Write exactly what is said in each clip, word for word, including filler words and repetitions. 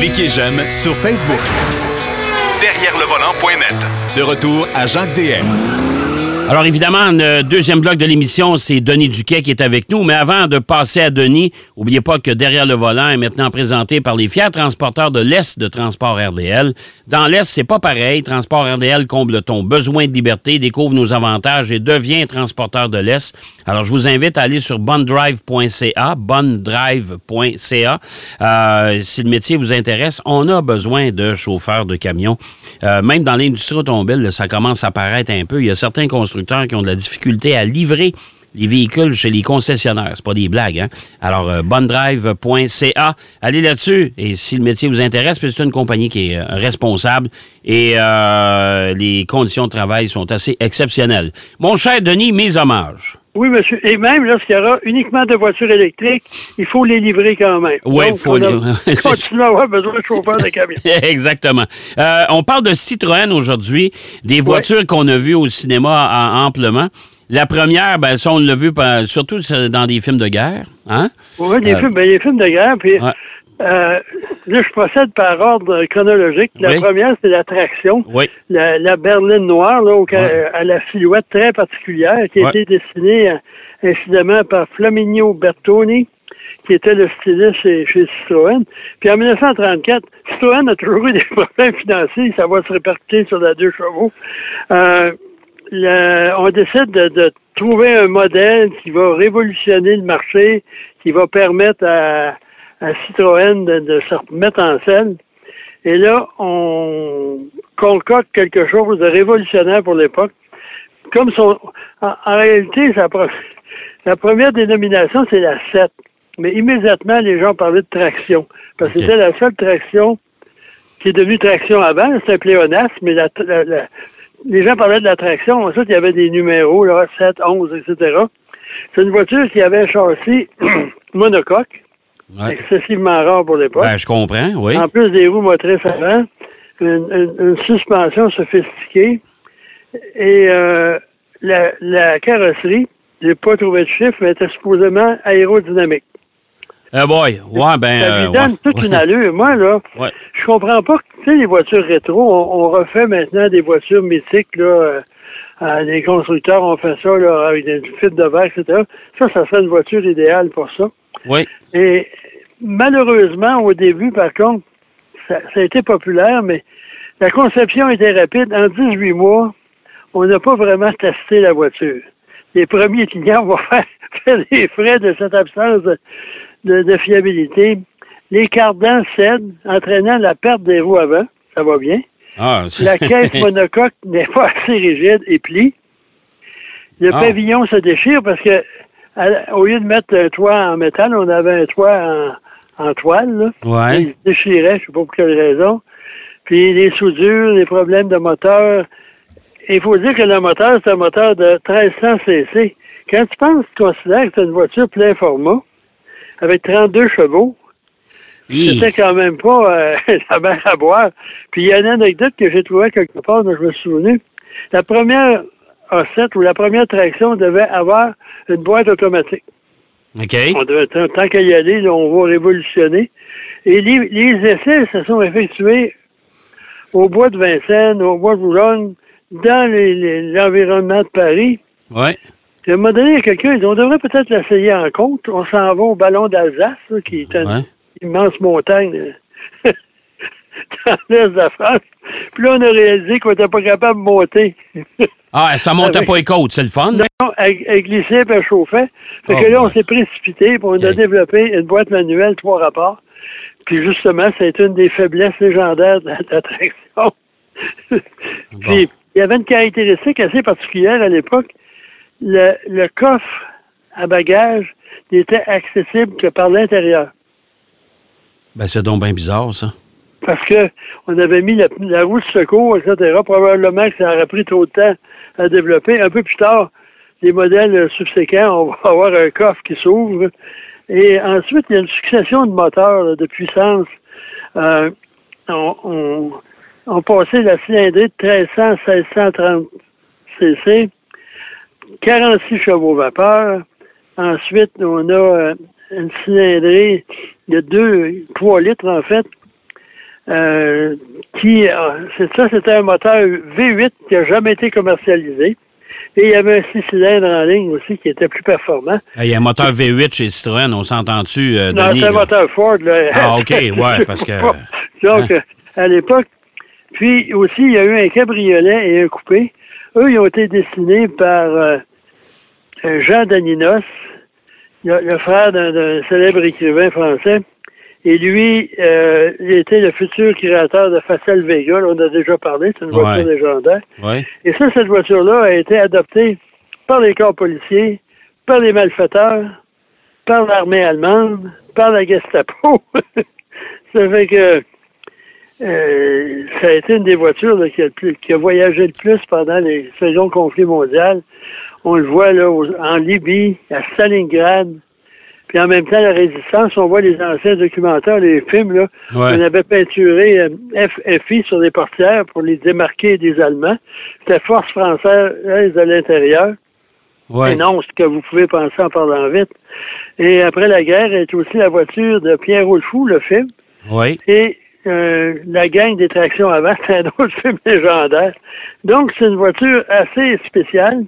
Cliquez j'aime sur Facebook. Derrière le volant point net. De retour à Jacques D M. Alors évidemment, le deuxième bloc de l'émission, c'est Denis Duquet qui est avec nous. Mais avant de passer à Denis, n'oubliez pas que Derrière le volant est maintenant présenté par les fiers transporteurs de l'Est de Transport R D L. Dans l'Est, c'est pas pareil. Transport R D L comble ton besoin de liberté, découvre nos avantages et devient transporteur de l'Est. Alors, je vous invite à aller sur BonDrive.ca, BonDrive.ca. Euh, si le métier vous intéresse, on a besoin de chauffeurs de camions. Euh, même dans l'industrie automobile, ça commence à paraître un peu. Il y a certains constructeurs qui ont de la difficulté à livrer les véhicules chez les concessionnaires. C'est pas des blagues, hein? Alors, euh, bondrive point c a. Allez là-dessus. Et si le métier vous intéresse, c'est une compagnie qui est euh, responsable et euh, les conditions de travail sont assez exceptionnelles. Mon cher Denis, mes hommages. Oui, monsieur. Et même lorsqu'il y aura uniquement de voitures électriques, il faut les livrer quand même. Oui, il faut les livrer. Continuer à avoir besoin de chauffeurs de camions. Exactement. Euh, on parle de Citroën aujourd'hui, des voitures ouais. qu'on a vues au cinéma à, à amplement. La première, ben ça, on l'a vu surtout dans des films de guerre. Hein? Oui, des euh, films, ben, des films de guerre. Puis ouais. euh, là, je procède par ordre chronologique. La oui. première, c'est la traction. Oui. La, la berline noire, là, au, ouais. à la silhouette très particulière, qui a ouais. été dessinée, incidemment, par Flaminio Bertoni, qui était le styliste chez, chez Citroën. Puis en mille neuf cent trente-quatre, Citroën a toujours eu des problèmes financiers. Ça va se répercuter sur la deux chevaux. Euh, Le, on décide de, de trouver un modèle qui va révolutionner le marché, qui va permettre à, à Citroën de, de se remettre en scène. Et là, on concocte quelque chose de révolutionnaire pour l'époque. Comme son, en, en réalité, sa, la première dénomination, c'est la sept. Mais immédiatement, les gens parlaient de traction. Parce que okay. c'était la seule traction qui est devenue traction avant. C'était un pléonasme, mais la... la, la les gens parlaient de la traction. Ensuite, il y avait des numéros, là, sept, onze, et cetera. C'est une voiture qui avait un châssis monocoque, ouais. excessivement rare pour l'époque. Ben, je comprends, oui. En plus des roues motrices avant, une, une, une suspension sophistiquée. Et euh, la, la carrosserie, j'ai pas trouvé de chiffre, mais était supposément aérodynamique. Eh boy, ouais, ben... Ça lui donne euh, ouais, toute ouais. une allure. Moi, là, ouais. je comprends pas que, tu sais, les voitures rétro, on, on refait maintenant des voitures mythiques, là, euh, euh, les constructeurs ont fait ça, là, avec des fils de verre, et cetera. Ça, ça serait une voiture idéale pour ça. Oui. Et malheureusement, au début, par contre, ça, ça a été populaire, mais la conception était rapide. En dix-huit mois, on n'a pas vraiment testé la voiture. Les premiers clients vont faire, faire les frais de cette absence de... De, de fiabilité. Les cardans cèdent, entraînant la perte des roues avant. Ça va bien. Ah, la caisse monocoque n'est pas assez rigide et plie. Le ah. pavillon se déchire parce que à, au lieu de mettre un toit en métal, on avait un toit en, en toile. Là. Ouais. Il se déchirait, je ne sais pas pour quelle raison. Puis les soudures, les problèmes de moteur. Il faut dire que le moteur, c'est un moteur de mille trois cents cc. Quand tu penses, tu considères que c'est une voiture plein format, avec trente-deux chevaux, oui. c'était quand même pas euh, la mer à boire. Puis il y a une anecdote que j'ai trouvée quelque part, dont je me souvenais. La première A sept ou la première traction devait avoir une boîte automatique. OK. On devait, tant, tant qu'à y aller, là, on va révolutionner. Et les, les essais se sont effectués au bois de Vincennes, au bois de Boulogne, dans les, les, l'environnement de Paris. Oui. À un moment donné, il y a quelqu'un, il dit, on devrait peut-être l'essayer en compte. On s'en va au ballon d'Alsace, là, qui est une ouais. immense montagne dans l'est de la France. Puis là, on a réalisé qu'on n'était pas capable de monter. Ah, ça montait avec... pas les côtes, c'est le fun. Non, non, elle, elle glissait et elle chauffait. Fait oh, que là, on ouais. s'est précipité pour on okay. a développé une boîte manuelle, trois rapports. Puis justement, c'est une des faiblesses légendaires de la traction. Puis, bon. il y avait une caractéristique assez particulière à l'époque. Le, le coffre à bagages n'était accessible que par l'intérieur. Ben, c'est donc bien bizarre, ça. Parce que on avait mis la, la roue de secours, et cetera. Probablement que ça aurait pris trop de temps à développer. Un peu plus tard, les modèles subséquents, on va avoir un coffre qui s'ouvre. Et ensuite, il y a une succession de moteurs là, de puissance. Euh, on, on, on passait la cylindrée de mille trois cents à mille six cent trente cc, quarante-six chevaux vapeur. Ensuite, on a euh, une cylindrée de deux, trois litres, en fait, euh, qui, c'est ça, c'était un moteur V huit qui n'a jamais été commercialisé. Et il y avait un six cylindres en ligne aussi qui était plus performant. Il y a un moteur V huit chez Citroën, on s'entend-tu, euh, Denis? Non, c'est un là? moteur Ford. Là. Ah, OK, ouais, parce que... Donc, hein? à l'époque, puis aussi, il y a eu un cabriolet et un coupé. Eux, ils ont été dessinés par euh, Jean Daninos, le, le frère d'un, d'un célèbre écrivain français. Et lui, euh, il était le futur créateur de Facel Vega. Là, on a déjà parlé, c'est une voiture ouais. légendaire. Ouais. Et ça, cette voiture-là a été adoptée par les corps policiers, par les malfaiteurs, par l'armée allemande, par la Gestapo. Ça fait que euh, ça a été une des voitures là, qui, a le plus, qui a voyagé le plus pendant les seconds conflits mondiaux. On le voit là aux, en Libye, à Stalingrad. Puis en même temps, la résistance, on voit les anciens documentaires, les films, là, ouais. on avait peinturé euh, F F I sur des portières pour les démarquer des Allemands. C'était Force française de l'intérieur. Ouais. Énonce ce que vous pouvez penser en parlant vite. Et après la guerre, est aussi la voiture de Pierre Roulefou, le film. Ouais. Et euh, la gang des tractions avant, c'est un autre film légendaire. Donc, c'est une voiture assez spéciale.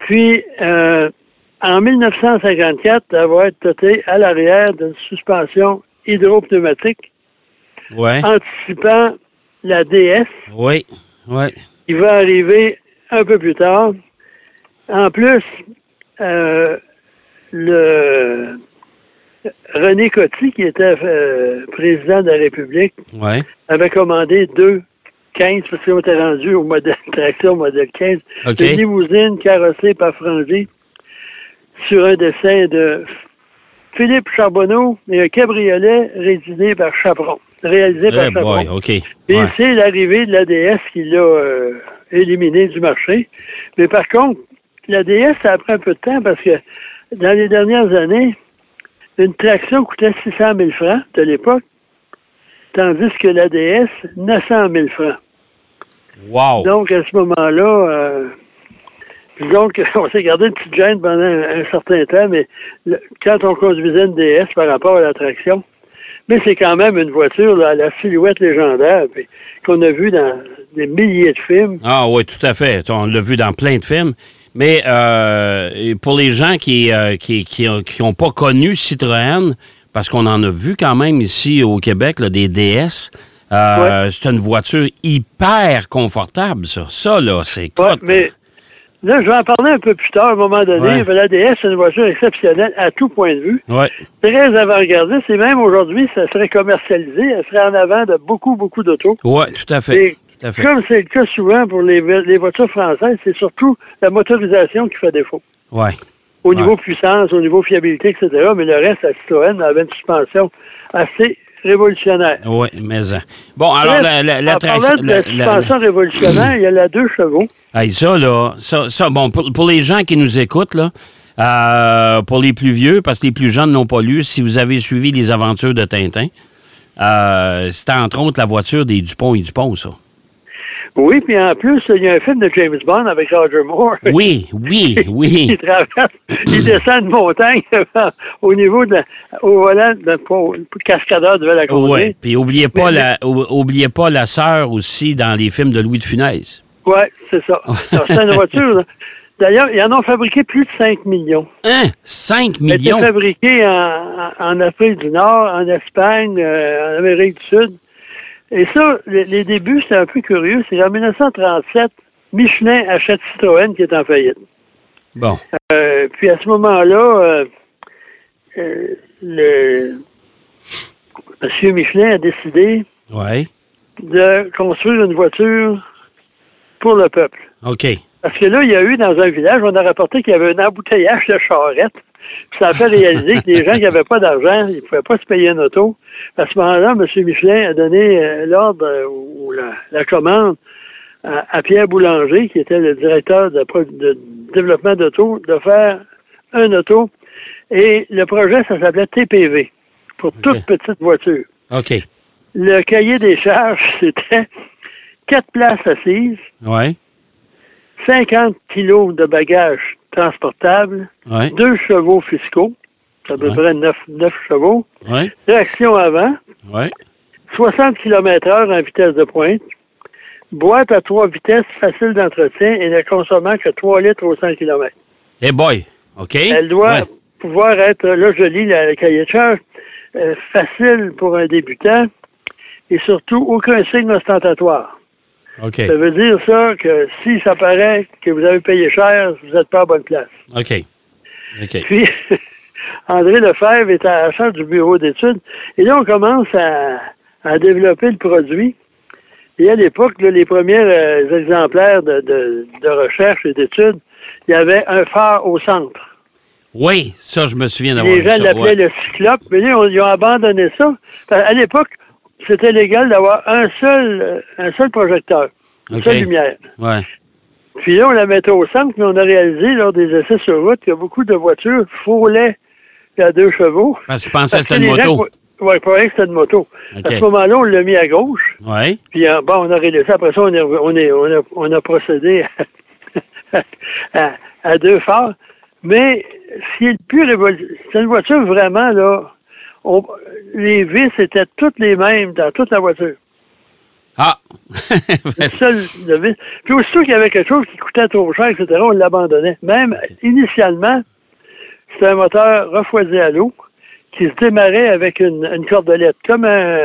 Puis... Euh, en mille neuf cent cinquante-quatre, elle va être dotée à l'arrière d'une suspension hydropneumatique, ouais. anticipant la D S, ouais. Ouais. qui va arriver un peu plus tard. En plus, euh, le René Coty, qui était euh, président de la République, ouais. avait commandé deux quinze, parce qu'on était rendu au modèle traction, au modèle quinze, okay. une limousine carrossée par Frangy, sur un dessin de Philippe Charbonneau et un cabriolet réalisé par Chapron. Réalisé hey par boy, Chapron. Okay. Et ouais. c'est l'arrivée de la D S qui l'a euh, éliminée du marché. Mais par contre, la D S, ça prend un peu de temps parce que dans les dernières années, une traction coûtait six cent mille francs de l'époque, tandis que la D S, neuf cent mille francs. Wow! Donc, à ce moment-là... Euh, Donc, on s'est gardé une petite gêne pendant un, un certain temps, mais le, quand on conduisait une D S par rapport à la traction, mais c'est quand même une voiture là, à la silhouette légendaire puis, qu'on a vue dans des milliers de films. Ah oui, tout à fait. On l'a vu dans plein de films. Mais euh, pour les gens qui euh, qui, qui, qui n'ont pas connu Citroën, parce qu'on en a vu quand même ici au Québec, là, des D S... Euh, ouais. C'est une voiture hyper confortable, ça. Ça, là, c'est cool. Ouais, mais... Là, je vais en parler un peu plus tard, à un moment donné. Ouais. La D S, c'est une voiture exceptionnelle à tout point de vue. Ouais. Très avant-gardiste. Et même aujourd'hui, ça serait commercialisé. Elle serait en avant de beaucoup, beaucoup d'autos. Oui, tout à fait. Tout à fait. Comme c'est le cas souvent pour les, les voitures françaises, c'est surtout la motorisation qui fait défaut. Ouais. Au ouais. niveau puissance, au niveau fiabilité, et cetera. Mais le reste, la Citroën avait une suspension assez révolutionnaire. Oui, mais... Bon, alors, la, la, la, en traction, de la, la suspension la, la... révolutionnaire, il y a la deux chevaux. Hey, ça, là, ça, ça bon, pour, pour les gens qui nous écoutent, là, euh, pour les plus vieux, parce que les plus jeunes n'ont pas lu, si vous avez suivi les aventures de Tintin, euh, c'était entre autres la voiture des Dupont et Dupont, ça. Oui, puis en plus, il y a un film de James Bond avec Roger Moore. Oui, oui, oui. Il traverse, il descend une montagne au niveau de la, au volant du cascadeur de Valacro. Oui, puis oubliez pas, la, oubliez pas la sœur aussi dans les films de Louis de Funès. Oui, c'est ça. Alors, c'est une voiture, là. D'ailleurs, ils en ont fabriqué plus de cinq millions. Hein? cinq millions? Ils ont fabriqué en, en Afrique du Nord, en Espagne, euh, en Amérique du Sud. Et ça, les débuts, c'est un peu curieux. C'est en mille neuf cent trente-sept, Michelin achète Citroën qui est en faillite. Bon. Euh, puis à ce moment-là, euh, euh, le... M. Michelin a décidé ouais. de construire une voiture pour le peuple. OK. Parce que là, il y a eu dans un village, on a rapporté qu'il y avait un embouteillage de charrettes. Puis ça a fait réaliser que les gens qui n'avaient pas d'argent, ils ne pouvaient pas se payer une auto. À ce moment-là, M. Michelin a donné euh, l'ordre euh, ou la, la commande à, à Pierre Boulanger, qui était le directeur de, de développement d'auto, de faire un auto. Et le projet, ça s'appelait T P V, pour okay. toute petite voiture. OK. Le cahier des charges, c'était quatre places assises. Ouais. cinquante kilos de bagages transportables, ouais. deux chevaux fiscaux, c'est à peu ouais. près neuf, neuf chevaux. Ouais. Traction avant. Ouais. soixante kilomètres heure en vitesse de pointe. Boîte à trois vitesses, facile d'entretien et ne consommant que trois litres au cent kilomètres. Eh hey boy! OK. Elle doit ouais. pouvoir être, là je lis le cahier de charge, euh, facile pour un débutant et surtout aucun signe ostentatoire. OK. Ça veut dire ça que si ça paraît que vous avez payé cher, vous n'êtes pas à bonne place. OK. OK. Puis, André Lefebvre est à la charge du bureau d'études et là on commence à, à développer le produit. Et à l'époque, là, les premiers euh, exemplaires de, de, de recherche et d'études, il y avait un phare au centre. Oui, ça, je me souviens d'avoir vu ça. Les gens l'appelaient ouais. le cyclope, mais là, ils ont abandonné ça. À l'époque, c'était légal d'avoir un seul un seul projecteur, une okay. seule lumière. Ouais. Puis là, on la mettait au centre, mais on a réalisé lors des essais sur route que beaucoup de voitures foulaient à deux chevaux. Parce qu'ils pensaient que c'était une moto. Oui, il paraît que c'était une moto. Okay. À ce moment-là, on l'a mis à gauche. Oui. Puis, bon, on a réalisé. Après ça, on, est, on, est, on, a, on a procédé à, à, à deux phares. Mais, ce qui est le plus révolutionnaire, c'est une voiture vraiment, là, on, les vis étaient toutes les mêmes dans toute la voiture. Ah! le seul, le vis. Puis, aussitôt qu'il y avait quelque chose qui coûtait trop cher, et cetera, on l'abandonnait. Même, initialement, c'était un moteur refroidi à l'eau, qui se démarrait avec une, une cordelette, comme un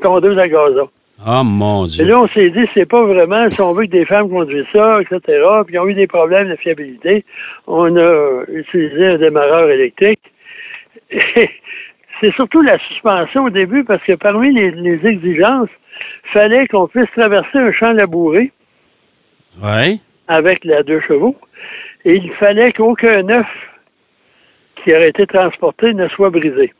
tondeuse à gazon. Ah, oh, mon Dieu! Et là, on s'est dit, c'est pas vraiment, si on veut que des femmes conduisent ça, et cetera, puis ils ont eu des problèmes de fiabilité, on a utilisé un démarreur électrique. Et c'est surtout la suspension au début, parce que parmi les, les exigences, fallait qu'on puisse traverser un champ labouré ouais. avec la deux chevaux, et il fallait qu'aucun œuf qui aurait été transporté ne soit brisé.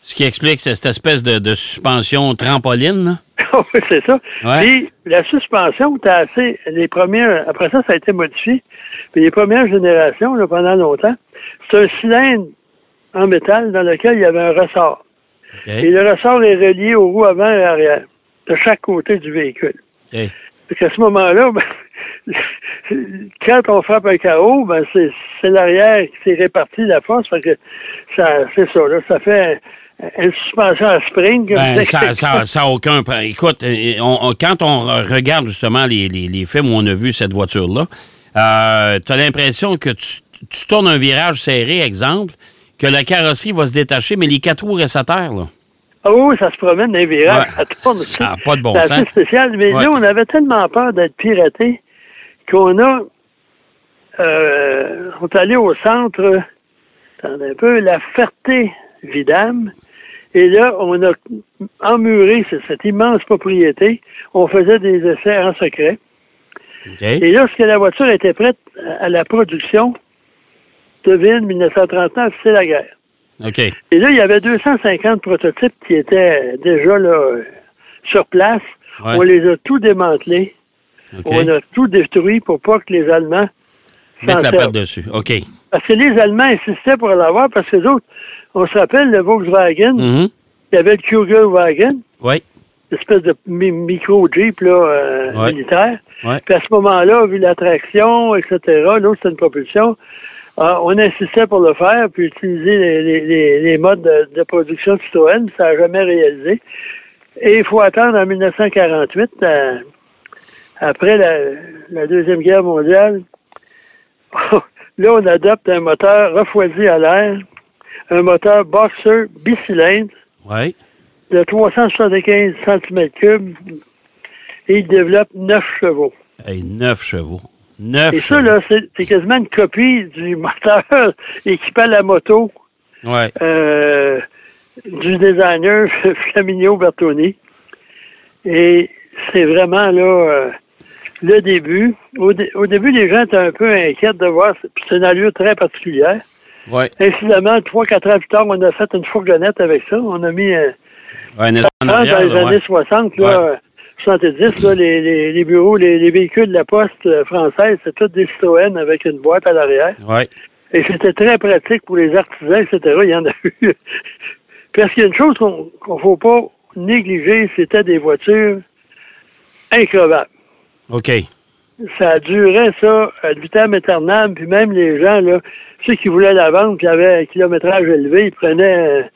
Ce qui explique cette espèce de, de suspension trampoline. Oui, c'est ça. Ouais. Puis la suspension, t'as assez, les premières, après ça, ça a été modifié. Puis les premières générations, là, pendant longtemps, c'est un cylindre en métal dans lequel il y avait un ressort. Okay. Et le ressort est relié aux roues avant et arrière, de chaque côté du véhicule. Okay. Parce qu'à ce moment-là, ben, quand on frappe un carreau, ben c'est, c'est l'arrière qui s'est réparti la force, fait que ça, c'est ça, là, ça fait une suspension à spring. Ben, ça, ça, ça a aucun. Écoute, on, on, quand on regarde justement les, les, les films où on a vu cette voiture-là, euh, t'as l'impression que tu, tu tournes un virage serré, exemple, que la carrosserie va se détacher, mais les quatre roues restent à terre, là. Ah oui, ça se promène dans les virages. Ouais. Tourne, ça n'a pas de bon sens. C'est assez spécial. Mais ouais. là, on avait tellement peur d'être piraté qu'on a... Euh, on est allé au centre... Attendez un peu. La Ferté-Vidame. Et là, on a emmuré cette immense propriété. On faisait des essais en secret. Okay. Et lorsque la voiture était prête à la production, devine, dix-neuf cent trente-neuf, c'est la guerre. Okay. Et là, il y avait deux cent cinquante prototypes qui étaient déjà là, sur place. Ouais. On les a tous démantelés. Okay. On a tout détruit pour pas que les Allemands mettent la patte dessus. OK. Parce que les Allemands insistaient pour l'avoir parce que les autres, on se rappelle le Volkswagen, mm-hmm. il y avait le Kugelwagen, ouais. une espèce de mi- micro-jeep là, euh, ouais. militaire. Ouais. Puis à ce moment-là, vu la traction, et cetera, l'autre, c'était une propulsion. Ah, on insistait pour le faire, puis utiliser les, les, les, les modes de, de production de Citroën, ça n'a jamais réalisé. Et il faut attendre en dix-neuf cent quarante-huit, euh, après la, la Deuxième Guerre mondiale, là, on adopte un moteur refroidi à l'air, un moteur boxer bicylindre ouais. de trois cent soixante-quinze centimètres cubes, et il développe neuf chevaux. Hey, neuf chevaux. Neuf. Et ça, là, c'est, c'est quasiment une copie du moteur équipé à la moto ouais. euh, du designer Flaminio Bertoni. Et c'est vraiment, là, euh, le début. Au, dé- au début, les gens étaient un peu inquiets de voir. C'est une allure très particulière. Ouais. Incidemment, trois quatre ans plus tard, on a fait une fourgonnette avec ça. On a mis... Euh, ouais, une dans arrière, les là, années ouais. soixante, là... Ouais. soixante-dix, là, les, les, les bureaux, les, les véhicules de la poste française, c'est toutes des Citroën avec une boîte à l'arrière. Ouais. Et c'était très pratique pour les artisans, et cetera. Il y en a eu. Parce qu'il y a une chose qu'on ne faut pas négliger, c'était des voitures increvables. OK. Ça durait, ça, ad vitam aeternam, puis même les gens, là, ceux qui voulaient la vendre, qui avaient un kilométrage élevé, ils prenaient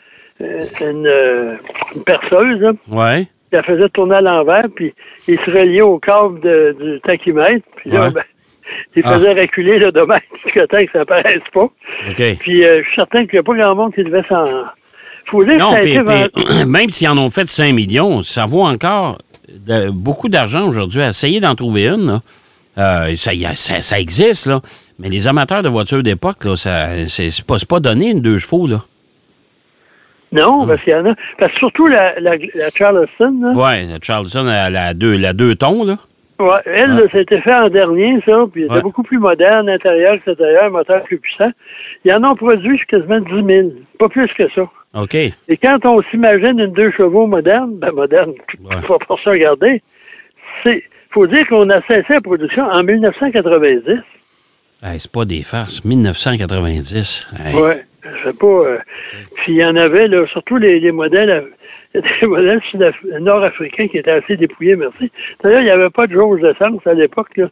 euh, une, euh, une perceuse. Là. Ouais. Ils la faisaient tourner à l'envers, puis ils se reliaient au câble de, du tachymètre. Puis là, ouais. ben, ils ah. faisaient reculer le domaine jusqu'à temps que ça paraisse pas. Okay. Puis euh, je suis certain qu'il n'y a pas grand monde qui devait s'en... Faut dire non, que ça pis, a été vendu... Même s'ils en ont fait cinq millions, ça vaut encore de, beaucoup d'argent aujourd'hui. Essayez d'en trouver une, là. Euh, ça, y a, ça, ça existe, là. Mais les amateurs de voitures d'époque, là, ça, c'est, c'est, pas, c'est pas donné une deux chevaux, là. Non, hum. parce qu'il y en a... Parce que surtout la, la, la Charleston, là. Oui, la Charleston, la, la, deux, la deux tons, là. Oui, elle, ouais. là, ça a été fait en dernier, ça. Puis ouais. elle était beaucoup plus moderne, intérieur, extérieur, moteur plus puissant. Ils en ont produit quasiment dix mille. Pas plus que ça. OK. Et quand on s'imagine une deux chevaux moderne, ben moderne, ouais. faut pas se regarder, c'est... Faut dire qu'on a cessé la production en mille neuf cent quatre-vingt-dix. Hey, c'est pas des farces, mille neuf cent quatre-vingt-dix. Hey. Ouais, je sais pas. Euh, S'il y en avait, là, surtout les, les modèles, les modèles nord-africains qui étaient assez dépouillés, merci. D'ailleurs, il n'y avait pas de jauge d'essence à l'époque. Là.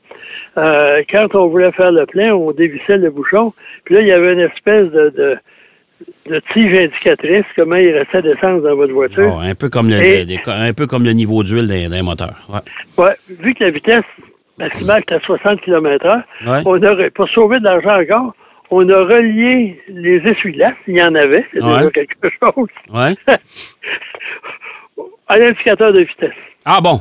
Euh, quand on voulait faire le plein, on dévissait le bouchon. Puis là, il y avait une espèce de... de de tige indicatrice, comment il restait d'essence dans votre voiture. Oh, un, peu comme le, Et, le, un peu comme le niveau d'huile d'un, d'un moteur. Ouais. Ouais, vu que la vitesse maximale est à soixante kilomètres heure, ouais. on aurait, pour sauver de l'argent encore, on a relié les essuie-glaces. Il y en avait, c'est ouais. déjà quelque chose. Ouais. à l'indicateur de vitesse. Ah bon?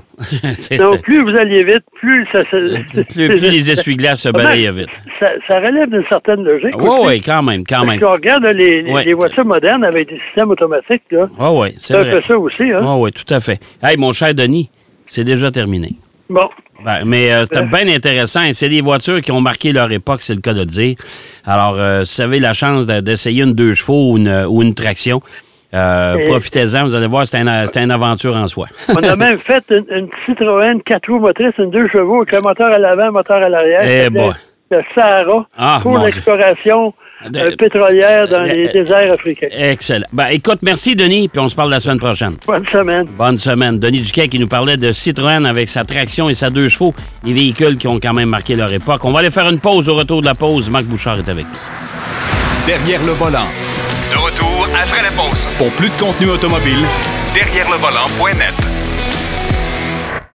Donc, plus vous alliez vite, plus ça se... plus, plus les essuie-glaces se balayaient vite. Ça, ça relève d'une certaine logique. Oui, oui, quand même, quand même. Quand on regarde les, les, ouais. les voitures modernes avec des systèmes automatiques, là. Oui, oui, c'est vrai. Ça fait ça aussi, hein? Oui, oui, tout à fait. Hey, mon cher Denis, c'est déjà terminé. Bon. Ben, mais euh, c'était bien intéressant. Et c'est des voitures qui ont marqué leur époque, c'est le cas de le dire. Alors, euh, si vous avez la chance d'essayer une deux chevaux ou une, ou une traction... Euh, profitez-en, vous allez voir, c'est, un, c'est une aventure en soi. On a même fait une, une Citroën quatre roues motrices, une deux chevaux, avec un moteur à l'avant, un moteur à l'arrière. Eh bon. Le Sahara ah, pour l'exploration euh, pétrolière dans euh, les déserts africains. Excellent. Ben, écoute, merci Denis, puis on se parle la semaine prochaine. Bonne semaine. Bonne semaine. Denis Duquet qui nous parlait de Citroën avec sa traction et sa deux chevaux, les véhicules qui ont quand même marqué leur époque. On va aller faire une pause. Au retour de la pause, Marc Bouchard est avec nous. Derrière le volant. De retour après la pause. Pour plus de contenu automobile, derrière le volant point net.